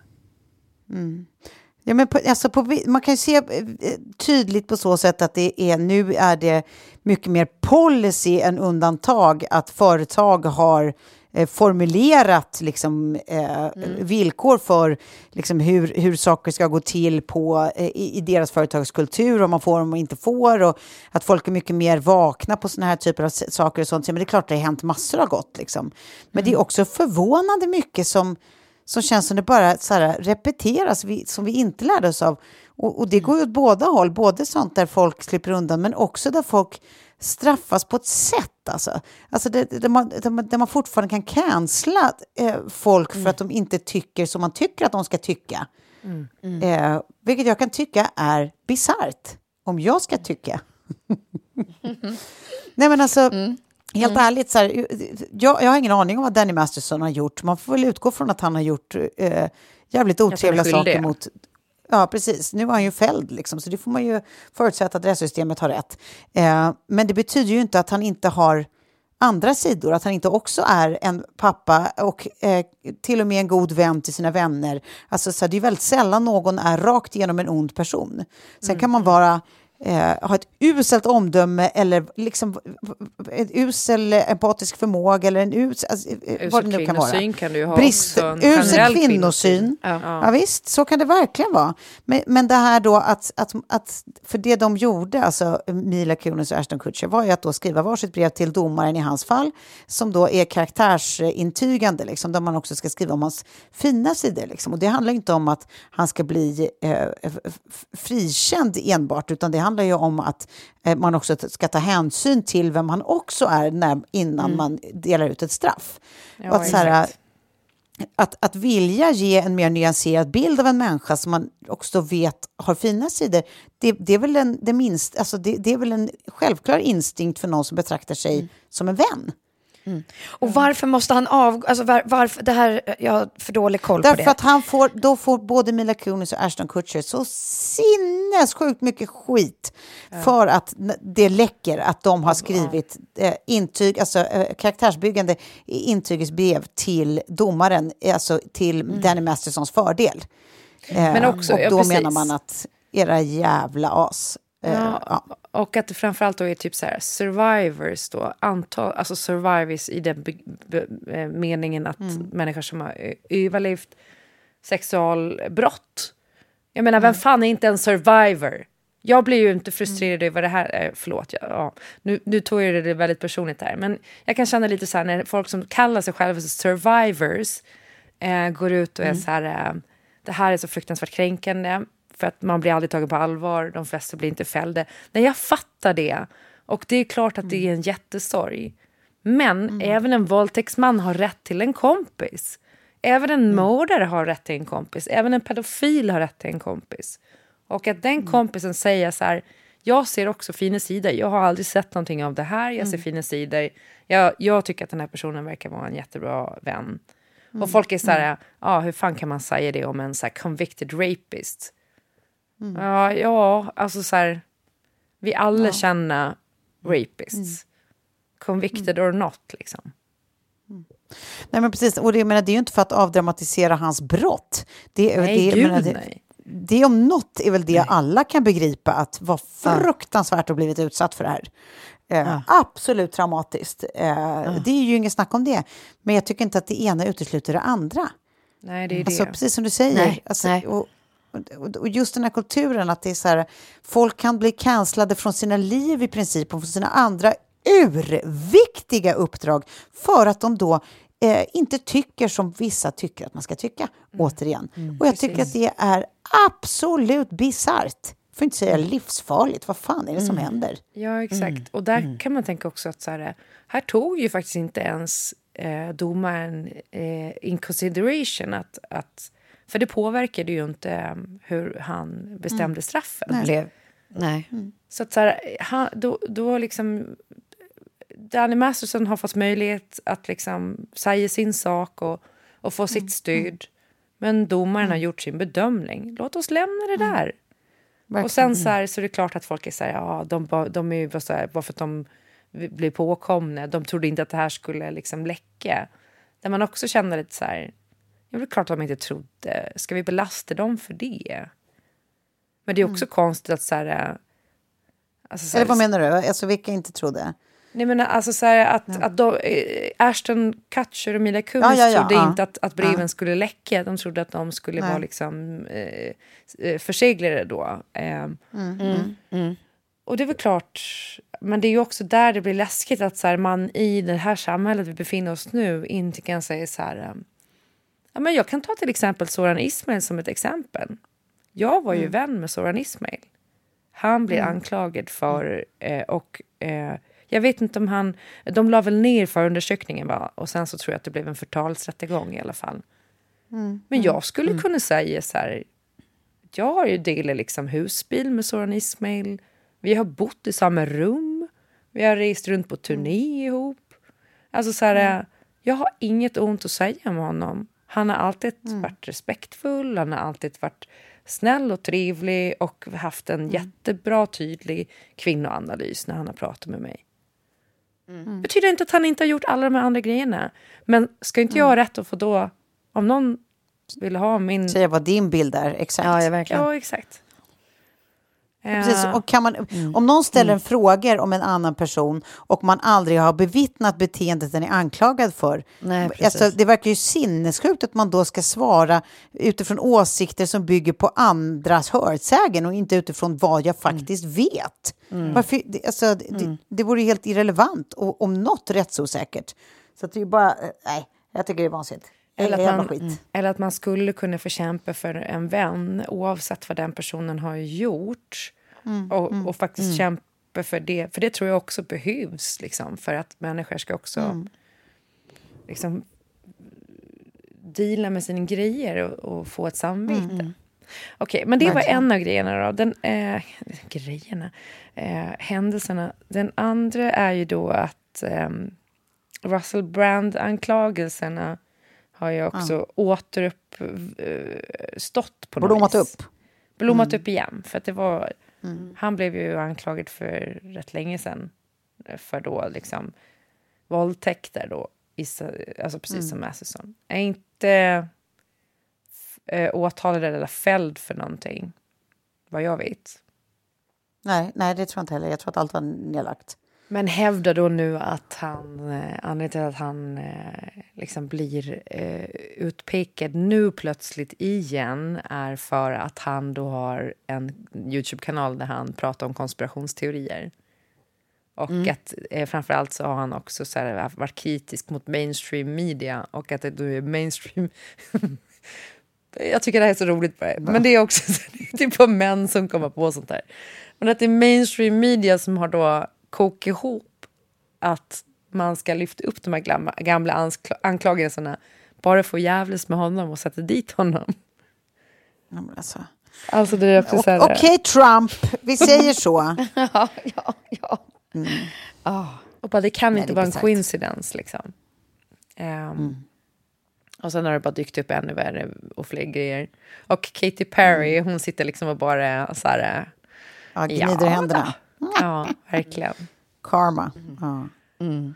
Mm. Ja, men på, alltså på, man kan ju se tydligt på så sätt att det är, nu är det mycket mer policy än undantag att företag har... formulerat liksom, eh, mm. villkor för liksom, hur, hur saker ska gå till på, eh, i, i deras företagskultur, om man får dem och inte får, och att folk är mycket mer vakna på såna här typer av saker och sånt. Men det är klart att det har hänt massor av gott liksom. Men mm. det är också förvånande mycket som, som känns som det bara så här, repeteras, vi, som vi inte lärde oss av, och, och det går ju åt båda håll, både sånt där folk slipper undan, men också där folk straffas på ett sätt alltså, alltså det, det, man, det man fortfarande kan cancella eh, folk för mm. att de inte tycker som man tycker att de ska tycka mm. Mm. Eh, vilket jag kan tycka är bisarrt om jag ska tycka. mm. Nej men alltså mm. helt mm. ärligt så här, jag, jag har ingen aning om vad Danny Masterson har gjort. Man får väl utgå från att han har gjort eh, jävligt otrevliga saker mot... Ja, precis. Nu var han ju fälld liksom, så det får man ju förutsätta att rättssystemet har rätt. Eh, men det betyder ju inte att han inte har andra sidor, att han inte också är en pappa och eh, till och med en god vän till sina vänner. Alltså så här, det är väldigt sällan någon är rakt igenom en ond person. Sen mm. kan man vara eh, ha ett uselt omdöme eller liksom en usel empatisk förmåga eller en us, alltså, usel vad det nu kan vara. Kan du ha Brist, usel kvinnosyn. Ja. Ja visst, så kan det verkligen vara. Men, men det här då att, att, att för det de gjorde, alltså Mila Kunis och Ashton Kutcher, var ju att då skriva varsitt brev till domaren i hans fall, som då är karaktärsintygande liksom, där man också ska skriva om hans fina sidor liksom. Och det handlar inte om att han ska bli eh, frikänd enbart, utan det handlar ju om att man också ska ta hänsyn till vem man också är när, innan mm. man delar ut ett straff. Ja, och att, så här, att, att vilja ge en mer nyanserad bild av en människa som man också vet har fina sidor, det, det, är, väl en, det, minst, alltså det, det är väl en självklar instinkt för någon som betraktar sig mm. som en vän. Mm. Och varför måste han avgå? Alltså var, varför det här, jag har för dålig koll Därför på det. Därför att han får, då får både Mila Kunis och Ashton Kutcher så sinnessjukt mycket skit ja. för att det läcker att de har skrivit ja. eh, intyg, alltså eh, karaktärsbyggande intygsbrev till domaren, alltså till mm. Danny Mastersons fördel. Eh, Men också, och då ja, menar man att era jävla as. Ja, ja. Och att det framförallt då är typ så här survivors då, antal, alltså survivors i den be, be, be, meningen att mm. människor som har överlevt sexualbrott. Jag menar, mm. vem fan är inte en survivor? Jag blir ju inte frustrerad över det här. Eh, förlåt, jag, ja. nu, nu tog jag det väldigt personligt där. Men jag kan känna lite så här när folk som kallar sig själva för survivors eh, går ut och är mm. så här... Eh, det här är så fruktansvärt kränkande. För att man blir aldrig tagen på allvar. De flesta blir inte fällda. Nej, jag fattar det. Och det är klart att mm. det är en jättesorg. Men mm. även en våldtäktsman har rätt till en kompis. Även en mm. mördare har rätt till en kompis. Även en pedofil har rätt till en kompis. Och att den kompisen säger så här, jag ser också fina sidor. Jag har aldrig sett någonting av det här. Jag ser mm. fina sidor. Jag, jag tycker att den här personen verkar vara en jättebra vän. Mm. Och folk är så här, ja, ah, hur fan kan man säga det om en så här convicted rapist? Mm. Ja, ja, alltså så här, vi alla ja. känner rapists. Mm. Convicted mm. or not, liksom. Mm. Nej, men precis. Och det, menar, det är ju inte för att avdramatisera hans brott. Det, nej, det, gud menar, det, nej. Det om något är väl det nej. alla kan begripa, att vad fruktansvärt att ha blivit utsatt för det här. Uh, uh. Absolut traumatiskt. Uh, uh. Det är ju inget snack om det. Men jag tycker inte att det ena utesluter det andra. Nej, det är alltså, det. Precis som du säger. Nej, alltså, nej. Och, och, och just den här kulturen att det är så här, folk kan bli cancelade från sina liv i princip och från sina andra urviktiga uppdrag för att de då eh, inte tycker som vissa tycker att man ska tycka. Mm. Återigen. Mm, och jag precis. tycker att det är absolut bisarrt. Får inte säga livsfarligt. Vad fan är det som mm. händer? Ja, exakt. Mm. Och där mm. kan man tänka också att så här, här tog ju faktiskt inte ens eh, domaren eh, in consideration att, att för det påverkade ju inte eh, hur han bestämde mm. straffen. Nej. Blev. Nej. Mm. Så att så här, han, då, då liksom Danny Masterson har fått möjlighet att liksom säga sin sak och, och få mm. sitt stöd. Men domaren mm. har gjort sin bedömning. Låt oss lämna det där. Mm. Och sen så, här, så är det klart att folk är så här, ja, de, de är ju bara så här, bara för att de blir påkomna. De trodde inte att det här skulle liksom läcka. Där man också känner lite så här, ja, det är klart att de inte trodde. Ska vi belasta dem för det? Men det är också mm. konstigt att så här... Alltså, så här, eller vad menar du? Alltså vilka inte trodde? Nej, men alltså så här att, mm. att då, Ashton Kutcher och Mila Kunis ja, ja, ja, trodde ja. inte att, att breven ja. skulle läcka. De trodde att de skulle Nej. vara liksom eh, förseglade då. Eh, mm. Mm. Mm. Och det är väl klart, men det är ju också där det blir läskigt att så här, man i det här samhället vi befinner oss nu inte kan säga så här. Eh, ja, men jag kan ta till exempel Zoran Ismail som ett exempel. Jag var ju mm. vän med Zoran Ismail. Han blir mm. anklagad för eh, och eh, jag vet inte om han... De la väl ner för undersökningen bara. Och sen så tror jag att det blev en förtalsrättegång i alla fall. Mm. Men jag skulle mm. kunna säga så här... Jag har ju delat liksom husbil med Zoran Ismail. Vi har bott i samma rum. Vi har rest runt på turné ihop. Alltså så här... Mm. Jag har inget ont att säga om honom. Han har alltid mm. varit respektfull. Han har alltid varit snäll och trevlig. Och haft en mm. jättebra, tydlig kvinnoanalys när han har pratat med mig. Mm. Betyder inte att han inte har gjort alla de här andra grejerna. Men ska inte jag mm. ha rätt att få då, om någon vill ha min... Säga vad din bild är, exakt. Ja, verkligen. Ja, exakt. Ja. Precis, och kan man, mm. om någon ställer en mm. fråga om en annan person och man aldrig har bevittnat beteendet den är anklagad för. Nej, alltså, det verkar ju sinnessjukt att man då ska svara utifrån åsikter som bygger på andras hörsägen och inte utifrån vad jag faktiskt mm. vet. Mm. Varför, alltså, mm. det, det vore helt irrelevant och om något rättsosäkert. Så att det är bara, nej, jag tycker det är vansinnigt. Eller att, man, mm. eller att man skulle kunna förkämpa för en vän oavsett vad den personen har gjort mm, och, mm, och faktiskt mm. kämpa för det. För det tror jag också behövs liksom, för att människor ska också mm. liksom, deala med sina grejer och, och få ett samvete. Mm. Okej, okay, men det var en av grejerna då. Den, eh, grejerna, eh, händelserna. Den andra är ju då att eh, Russell Brand-anklagelserna har jag också ja. återuppstått på något Blommat vis. upp. Blommat mm. upp igen. För att det var... Mm. Han blev ju anklagad för rätt länge sedan. För då liksom... Våldtäkter då. Alltså precis mm. som Masterson. Är inte äh, åtalad eller fälld för någonting. Vad jag vet. Nej, nej, det tror jag inte heller. Jag tror att allt var nedlagt. Men hävdar då nu att han, eh, anledningen till att han eh, liksom blir eh, utpekad nu plötsligt igen är för att han då har en YouTube-kanal där han pratar om konspirationsteorier. Och mm. att eh, framförallt så har han också så här, varit kritisk mot mainstream media och att det då är mainstream... Jag tycker det här är så roligt bara. Men det är också typ på män som kommer på sånt här. Men att det är mainstream media som har då kokat ihop att man ska lyfta upp de här gamla anklagelserna bara för att jävlas med honom och sätta dit honom. Ja, men alltså. Alltså det är också så här. Okej, okay, Trump, vi säger så. ja, ja, ja. Mm. Oh. Och bara, det kan Nej, inte det vara en coincidence liksom. Um, mm. Och sen har det bara dykt upp ännu värre och fler grejer. Och Katy Perry, mm. hon sitter liksom och bara så här... Ja, gnider ja, händerna. Ja, verkligen. Karma. Mm. Ja. Mm.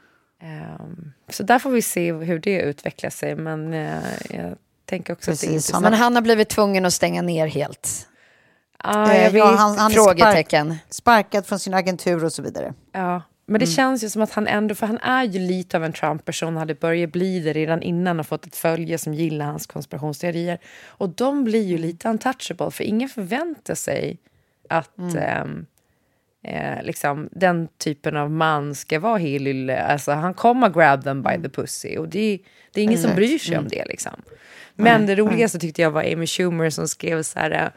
Um, så där får vi se hur det utvecklar sig. Men uh, jag tänker också Precis. att det är intressant. Men han har blivit tvungen att stänga ner helt. Ah, jag vet. Ja, han, han frågetecken. Spark, sparkad från sin agentur och så vidare. Ja. Men det mm. känns ju som att han ändå, för han är ju lite av en Trump-person, hade börjat bli det redan innan och fått ett följe som gillar hans konspirationsteorier. Och de blir ju lite untouchable, för ingen förväntar sig att mm. eh, liksom, den typen av man ska vara hel. Alltså han kommer grab them by mm. the pussy, och det, det är ingen mm. som bryr sig mm. om det liksom. Men mm. det roligaste tyckte jag var Amy Schumer som skrev så här...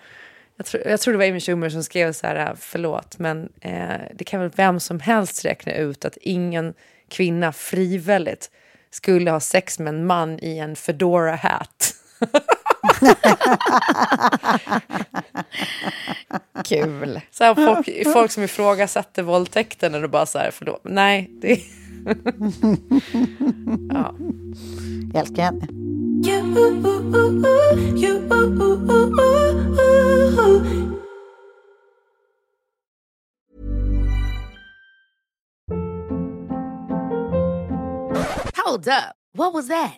Jag tror, jag tror det var Amy Schumer som skrev så här, förlåt, men eh, det kan väl vem som helst räkna ut att ingen kvinna frivilligt skulle ha sex med en man i en fedora hat. Kul. Så här, folk, folk som ifrågasatte våldtäkten och bara så här, förlåt, nej. Det... ja. Jag älskar henne. Hold up. What was that?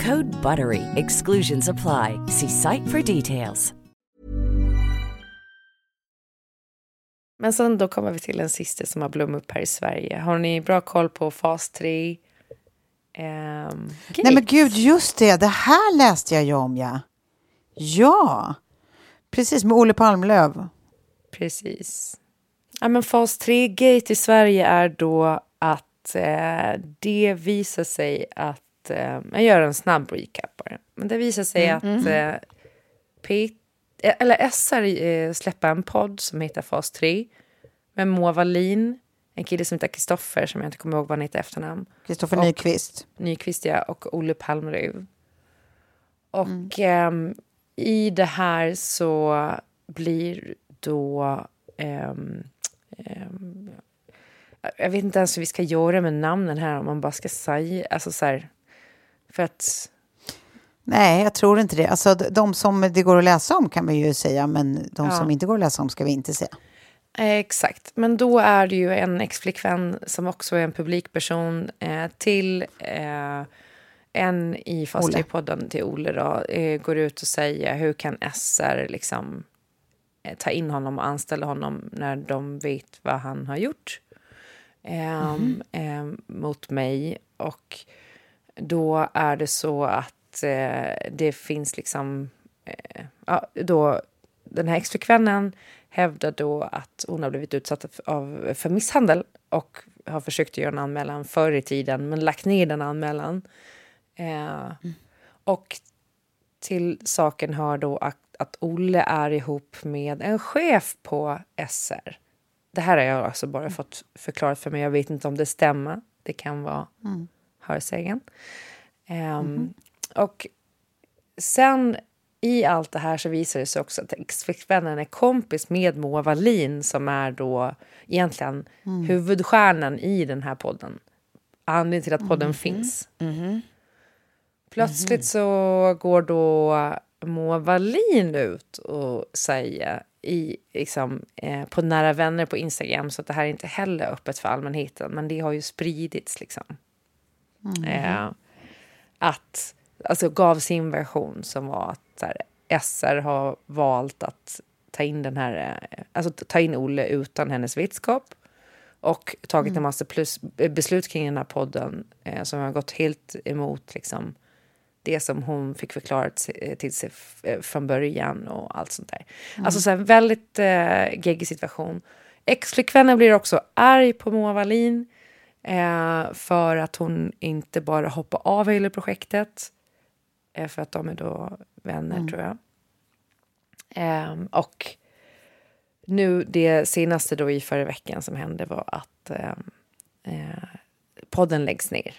Code BUTTERY. Exclusions apply. See site for details. Men sen då kommer vi till en sista som har blommat upp här i Sverige. Har ni bra koll på fas tre? Um, Nej men gud, just det. Det här läste jag ju om, ja. Ja. Precis, med Olle Palmlöv. Precis. Ja, men fas tre-gate i Sverige är då att eh, det visar sig att... Eh, jag gör en snabb recap på det. Men det visar sig mm, att mm. Eh, Pete eller S R släppa en podd som heter Fas tre med Mova Lin, en kille som heter Kristoffer, som jag inte kommer ihåg vad han heter efternamn. Kristoffer Nyqvist. Nyqvist, ja, och Olle Palmlöv. Och mm. um, i det här så blir då um, um, jag vet inte ens hur vi ska göra med namnen här, om man bara ska säga, alltså så här, för att nej, jag tror inte det. Alltså, de som det går att läsa om kan vi ju säga, men de ja. som inte går att läsa om ska vi inte säga. Eh, exakt. Men då är det ju en ex-flickvän som också är en publikperson eh, till eh, en i Fastlypodden till Olle då, eh, går ut och säger hur kan S R liksom eh, ta in honom och anställa honom när de vet vad han har gjort eh, mm. eh, mot mig. Och då är det så att eh, det finns liksom eh, ja, då den här exfrekvännen hävdar då att hon har blivit utsatt av, för misshandel och har försökt göra en anmälan förr i tiden men lagt ner den anmälan. Eh, mm. Och till saken hör då att, att Olle är ihop med en chef på S R. Det här har jag alltså bara mm. fått förklarat för mig. Jag vet inte om det stämmer. Det kan vara mm. hörsägen. Eh, mm. Och sen i allt det här så visar det sig också att exflickvännen är kompis med Mova Lin som är då egentligen mm. huvudstjärnan i den här podden. Anledningen till att podden mm. finns. Mm. Plötsligt så går då Mova Lin ut och säger i, liksom, eh, på nära vänner på Instagram så att det här är inte heller öppet för allmänheten. Men det har ju spridits liksom. Mm. Eh, att alltså gav sin version som var att så här, S R har valt att ta in den här, alltså ta in Olle utan hennes vetskap och tagit mm. en massa plus, beslut kring den här podden eh, som har gått helt emot liksom det som hon fick förklarat till sig f- från början och allt sånt där. Mm. Alltså så här, väldigt eh, geggig situation. Ex-flickvännen blir också arg på Mova Lin eh, för att hon inte bara hoppar av hela projektet. För att de är då vänner mm. tror jag. Um, och nu det senaste då i förra veckan som hände var att um, eh, podden läggs ner.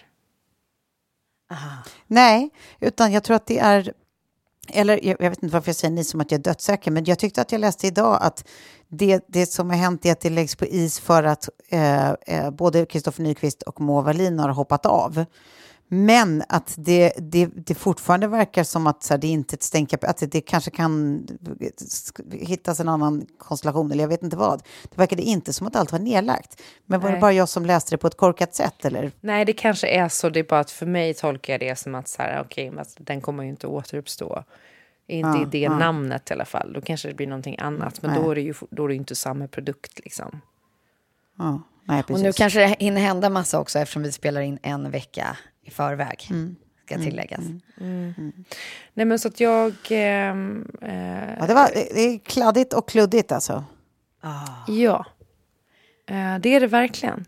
Aha. Nej, utan jag tror att det är, eller jag, jag vet inte varför jag säger ni som att jag är dödssäker, men jag tyckte att jag läste idag att det, det som har hänt är att det läggs på is för att eh, eh, både Kristoffer Nyqvist och Mova Lin har hoppat av. Men att det, det, det fortfarande verkar som att så här, det inte stänker, att det, det kanske kan hittas en annan konstellation eller jag vet inte vad. Det verkade inte som att allt var nedlagt. Men var Nej. Det bara jag som läste det på ett korkat sätt eller? Nej, det kanske är så. Det är bara att för mig tolkar jag det som att så här, okej, okay, den kommer ju inte återuppstå. Inte ja, i det ja. namnet i alla fall. Då kanske det blir någonting annat. Men då är det ju, då är det inte samma produkt liksom. Ja. Nej, precis. Och nu kanske det hinner hända massa också eftersom vi spelar in en vecka i förväg, mm. ska tilläggas. Mm. Mm. Mm. Nej, men så att jag... Eh, eh, ja, det, var, det är kladdigt och kluddigt alltså. Ah. Ja, eh, det är det verkligen.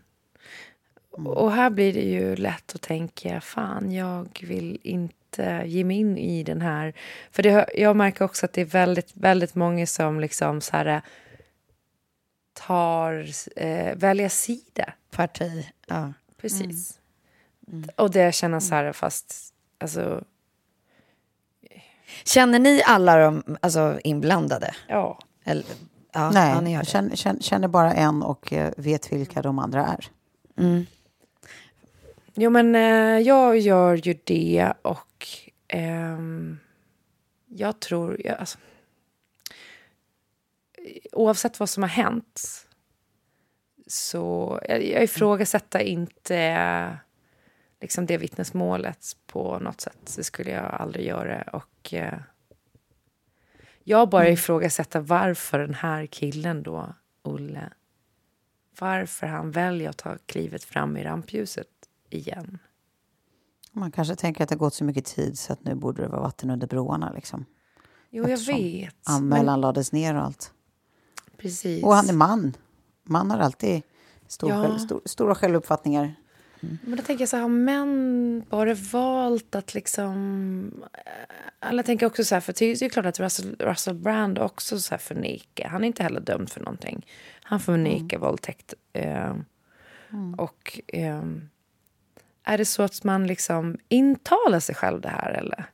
Mm. Och här blir det ju lätt att tänka, fan, jag vill inte ge mig in i den här. För det, jag märker också att det är väldigt, väldigt många som liksom så här... tar, eh, välja sida. Parti, ja. Precis. Mm. Mm. Och det känner så här fast, alltså... Känner ni alla de alltså, inblandade? Ja. Eller, ja Nej, ja, ni jag känner, känner, känner bara en och vet vilka de andra är. Mm. Jo, men eh, jag gör ju det och eh, jag tror... Jag, alltså, oavsett vad som har hänt så jag, jag ifrågasätter inte liksom det vittnesmålet på något sätt. Det skulle jag aldrig göra och eh, jag bara ifrågasätter varför den här killen då, Olle, varför han väljer att ta klivet fram i rampljuset igen. Man kanske tänker att det har gått så mycket tid så att nu borde det vara vatten under broarna liksom. Jo, jag Eftersom vet. Anmälan men... lades ner och allt. Precis. Och han är man. Man har alltid stor ja. själv, stor, stora självuppfattningar. Mm. Men då tänker jag så här, har män bara valt att liksom... Alla tänker också så här, för det är ju klart att Russell, Russell Brand också så här förnekar. Han är inte heller dömd för någonting. Han förnekar mm. våldtäkt. Eh, mm. Och eh, är det så att man liksom intalar sig själv det här, eller?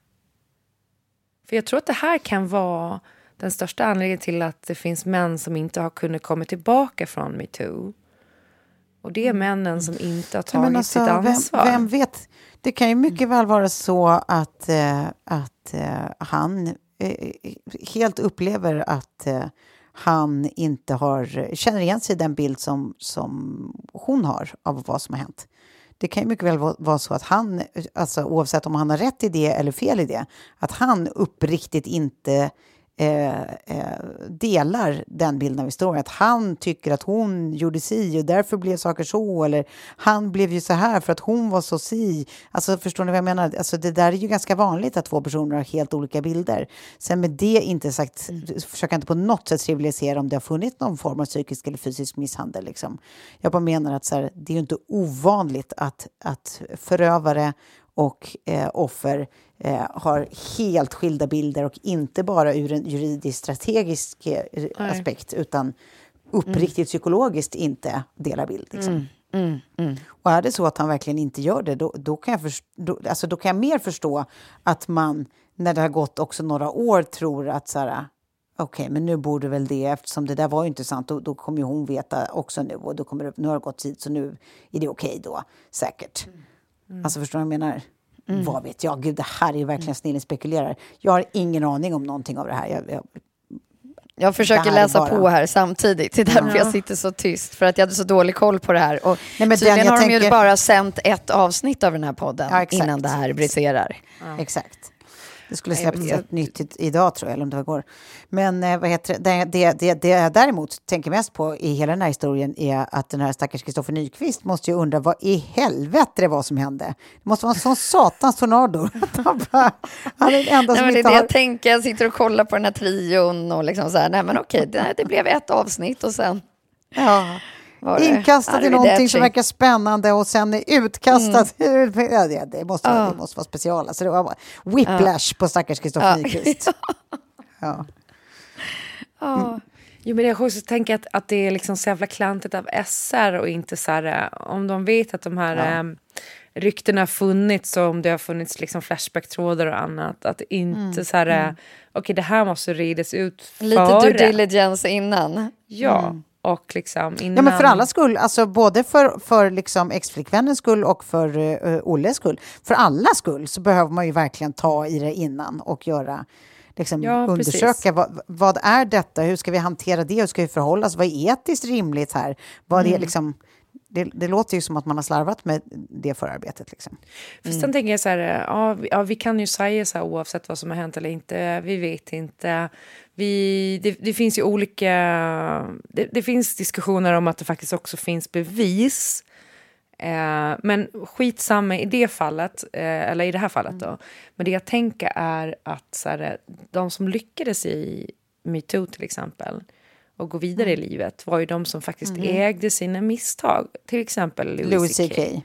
För jag tror att det här kan vara... Den största anledningen till att det finns män som inte har kunnat komma tillbaka från MeToo. Och det är männen som inte har tagit alltså, sitt ansvar. Vem, vem vet? Det kan ju mycket väl vara så att, eh, att eh, han eh, helt upplever att eh, han inte har, känner igen sig i den bild som, som hon har av vad som har hänt. Det kan ju mycket väl vara så att han, alltså, oavsett om han har rätt i det eller fel i det, att han uppriktigt inte eh, eh, delar den bilden av historien. Att han tycker att hon gjorde si och därför blev saker så, eller han blev ju så här för att hon var så si. Alltså, förstår ni vad jag menar? Alltså, det där är ju ganska vanligt att två personer har helt olika bilder. Sen med det inte sagt, mm. försöker inte på något sätt trivialisera om det har funnits någon form av psykisk eller fysisk misshandel. Liksom. Jag bara menar att så här, det är ju inte ovanligt att, att förövare och eh, offer eh, har helt skilda bilder, och inte bara ur en juridisk strategisk eh, aspekt, utan uppriktigt mm. psykologiskt inte delar bild. Liksom. Mm. Mm. Mm. Och är det så att han verkligen inte gör det, då, då, kan jag först- då, alltså, då kan jag mer förstå att man, när det har gått också några år, tror att så här, okej, okay, men nu borde väl det, eftersom det där var ju inte sant, då, då kommer ju hon veta också nu, och då kommer det, nu har det gått tid, så nu är det okej okay då, säkert. Mm. Mm. Alltså, förstår du vad jag menar? Mm. Vad vet jag? Gud, det här är ju verkligen snillen spekulerar. Jag har ingen aning om någonting av det här. Jag, jag, jag försöker läsa bara på här samtidigt. Det är därför ja. jag sitter så tyst. För att jag hade så dålig koll på det här. Och nej, men tydligen den, har de tänker... ju bara sänt ett avsnitt av den här podden ja, innan det här briserar. Ja. Exakt. Det skulle släppas ett nytt idag, tror jag, eller om det var igår. Men eh, vad heter det? Det, det, det jag däremot tänker mest på i hela den här historien är att den här stackars Kristoffer Nyqvist måste ju undra vad i helvete det var som hände. Det måste vara en sån satans tornado. han, bara, han är den enda som nej, men det är det har... jag tänker. Jag sitter och kollar på den här trion och liksom så här, nej men okej, det, det blev ett avsnitt och sen... Ja. Inkastad i någonting som verkar spännande och sen är utkastad. Mm. Ja, det, det, måste vara, oh. det måste vara special. Alltså, det var whiplash oh. på stackars Kristoffer oh. Nyqvist. ja. oh. mm. Jo, men jag också tänker att, att det är liksom så jävla klantet av S R och inte så här, om de vet att de här... Ja. Um, ryktena har funnits, och om det har funnits liksom flashbacktrådar och annat, att inte mm, så här mm. okej okay, det här måste redas ut för lite due diligence innan. Ja. Mm. Och liksom innan... Ja, men för alla skull, alltså både för, för liksom ex-flickvännens skull och för uh, Olles skull, för alla skull så behöver man ju verkligen ta i det innan och göra liksom ja, undersöka vad, vad är detta, hur ska vi hantera det, hur ska vi förhålla oss, vad är etiskt rimligt här, vad mm. är liksom Det, det låter ju som att man har slarvat med det förarbetet. Liksom. Mm. För sen tänker jag så här, ja, vi, ja, vi kan ju säga så här, oavsett vad som har hänt eller inte, vi vet inte. Vi, det, det finns ju olika, det, det finns diskussioner om att det faktiskt också finns bevis. Eh, men skitsamma i det fallet, eh, eller i det här fallet då. Mm. Men det jag tänker är att så här, de som lyckades i MeToo till exempel, och gå vidare mm. i livet, var ju de som faktiskt mm. ägde sina misstag. Till exempel Louis C K.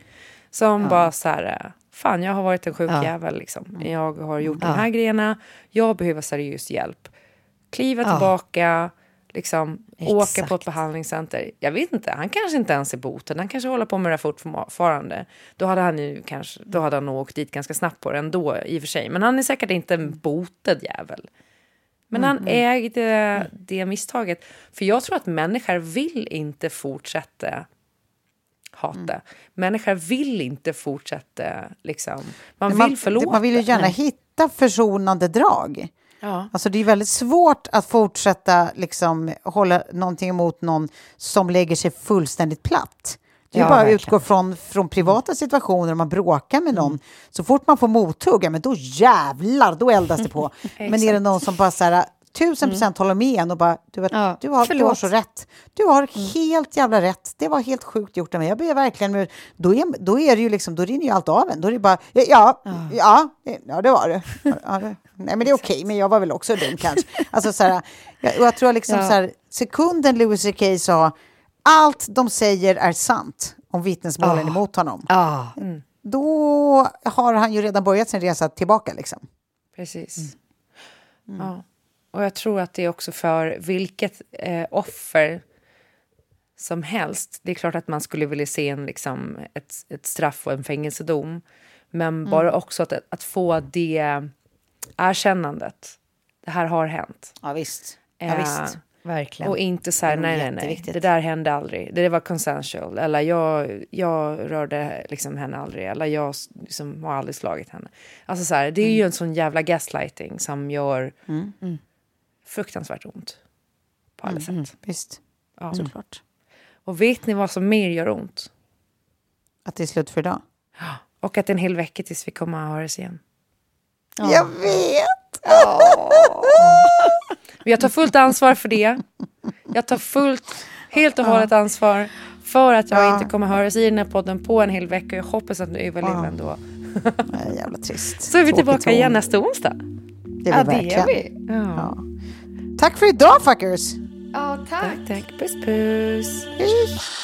Som ja. bara så här, fan, jag har varit en sjuk ja. jävel liksom. Jag har gjort ja. de här grejerna. Jag behöver seriös hjälp. Kliva ja. tillbaka, liksom, åka på ett behandlingscenter. Jag vet inte, han kanske inte ens är boten. Han kanske håller på med det fortfarande. Då hade han ju kanske, då hade han åkt dit ganska snabbt på det ändå i och för sig. Men han är säkert inte en botad jävel. Men han mm, mm. ägde det misstaget. För jag tror att människor vill inte fortsätta hata. Mm. Människor vill inte fortsätta liksom. Man, man vill förlåta. Man vill ju gärna Nej. hitta försonande drag. Ja. Alltså det är väldigt svårt att fortsätta liksom hålla någonting emot någon som lägger sig fullständigt platt. Det är ja, bara verkligen. Utgår från, från privata situationer, om man bråkar med någon. Mm. Så fort man får mothugga, men då jävlar, då eldas det på. Men är det någon som bara så här, tusen procent håller med en och bara, du, vet, ja, du, har, du har så rätt. Du har helt jävla rätt. Det var helt sjukt gjort av mig. Jag ber verkligen, då är, då är det ju liksom, då rinner ju allt av en. Då är det bara, ja, ja, ja, ja det var det. Ja, det. Nej, men det är okej, men jag var väl också dum kanske. Alltså så här, jag, jag tror liksom ja. så här, sekunden Louis C K sa, allt de säger är sant om vittnesmålen oh. emot honom. Oh. Mm. Då har han ju redan börjat sin resa tillbaka. Liksom. Precis. Mm. Mm. Ja. Och jag tror att det är också för vilket eh, offer som helst. Det är klart att man skulle vilja se en, liksom, ett, ett straff och en fängelsedom. Men mm. bara också att, att få det erkännandet. Det här har hänt. Ja visst, ja, visst. Verkligen. Och inte så här, nej, nej, nej. Det där hände aldrig. Det var consensual. Eller jag, jag rörde liksom henne aldrig. Eller jag liksom har aldrig slagit henne. Alltså så här, det är mm. ju en sån jävla gaslighting som gör mm. Mm. fruktansvärt ont. På alla mm. sätt. Visst, ja. Såklart. Och vet ni vad som mer gör ont? att det är slut för idag. Och att en hel vecka tills vi kommer att ha det igen. Oh. Jag vet! Oh. Men jag tar fullt ansvar för det. Jag tar fullt, helt och hållet ansvar för att jag oh. inte kommer att höra sig i den här podden på en hel vecka. Jag hoppas att nu överlever oh. ändå. Nej, jävla trist. Så är vi tillbaka tåg. igen nästa onsdag. Det är vi ja, verkligen. Det är vi. Oh. Ja. Tack för idag, fuckers! Ja, oh, tack. tack. Tack, puss, puss. Puss.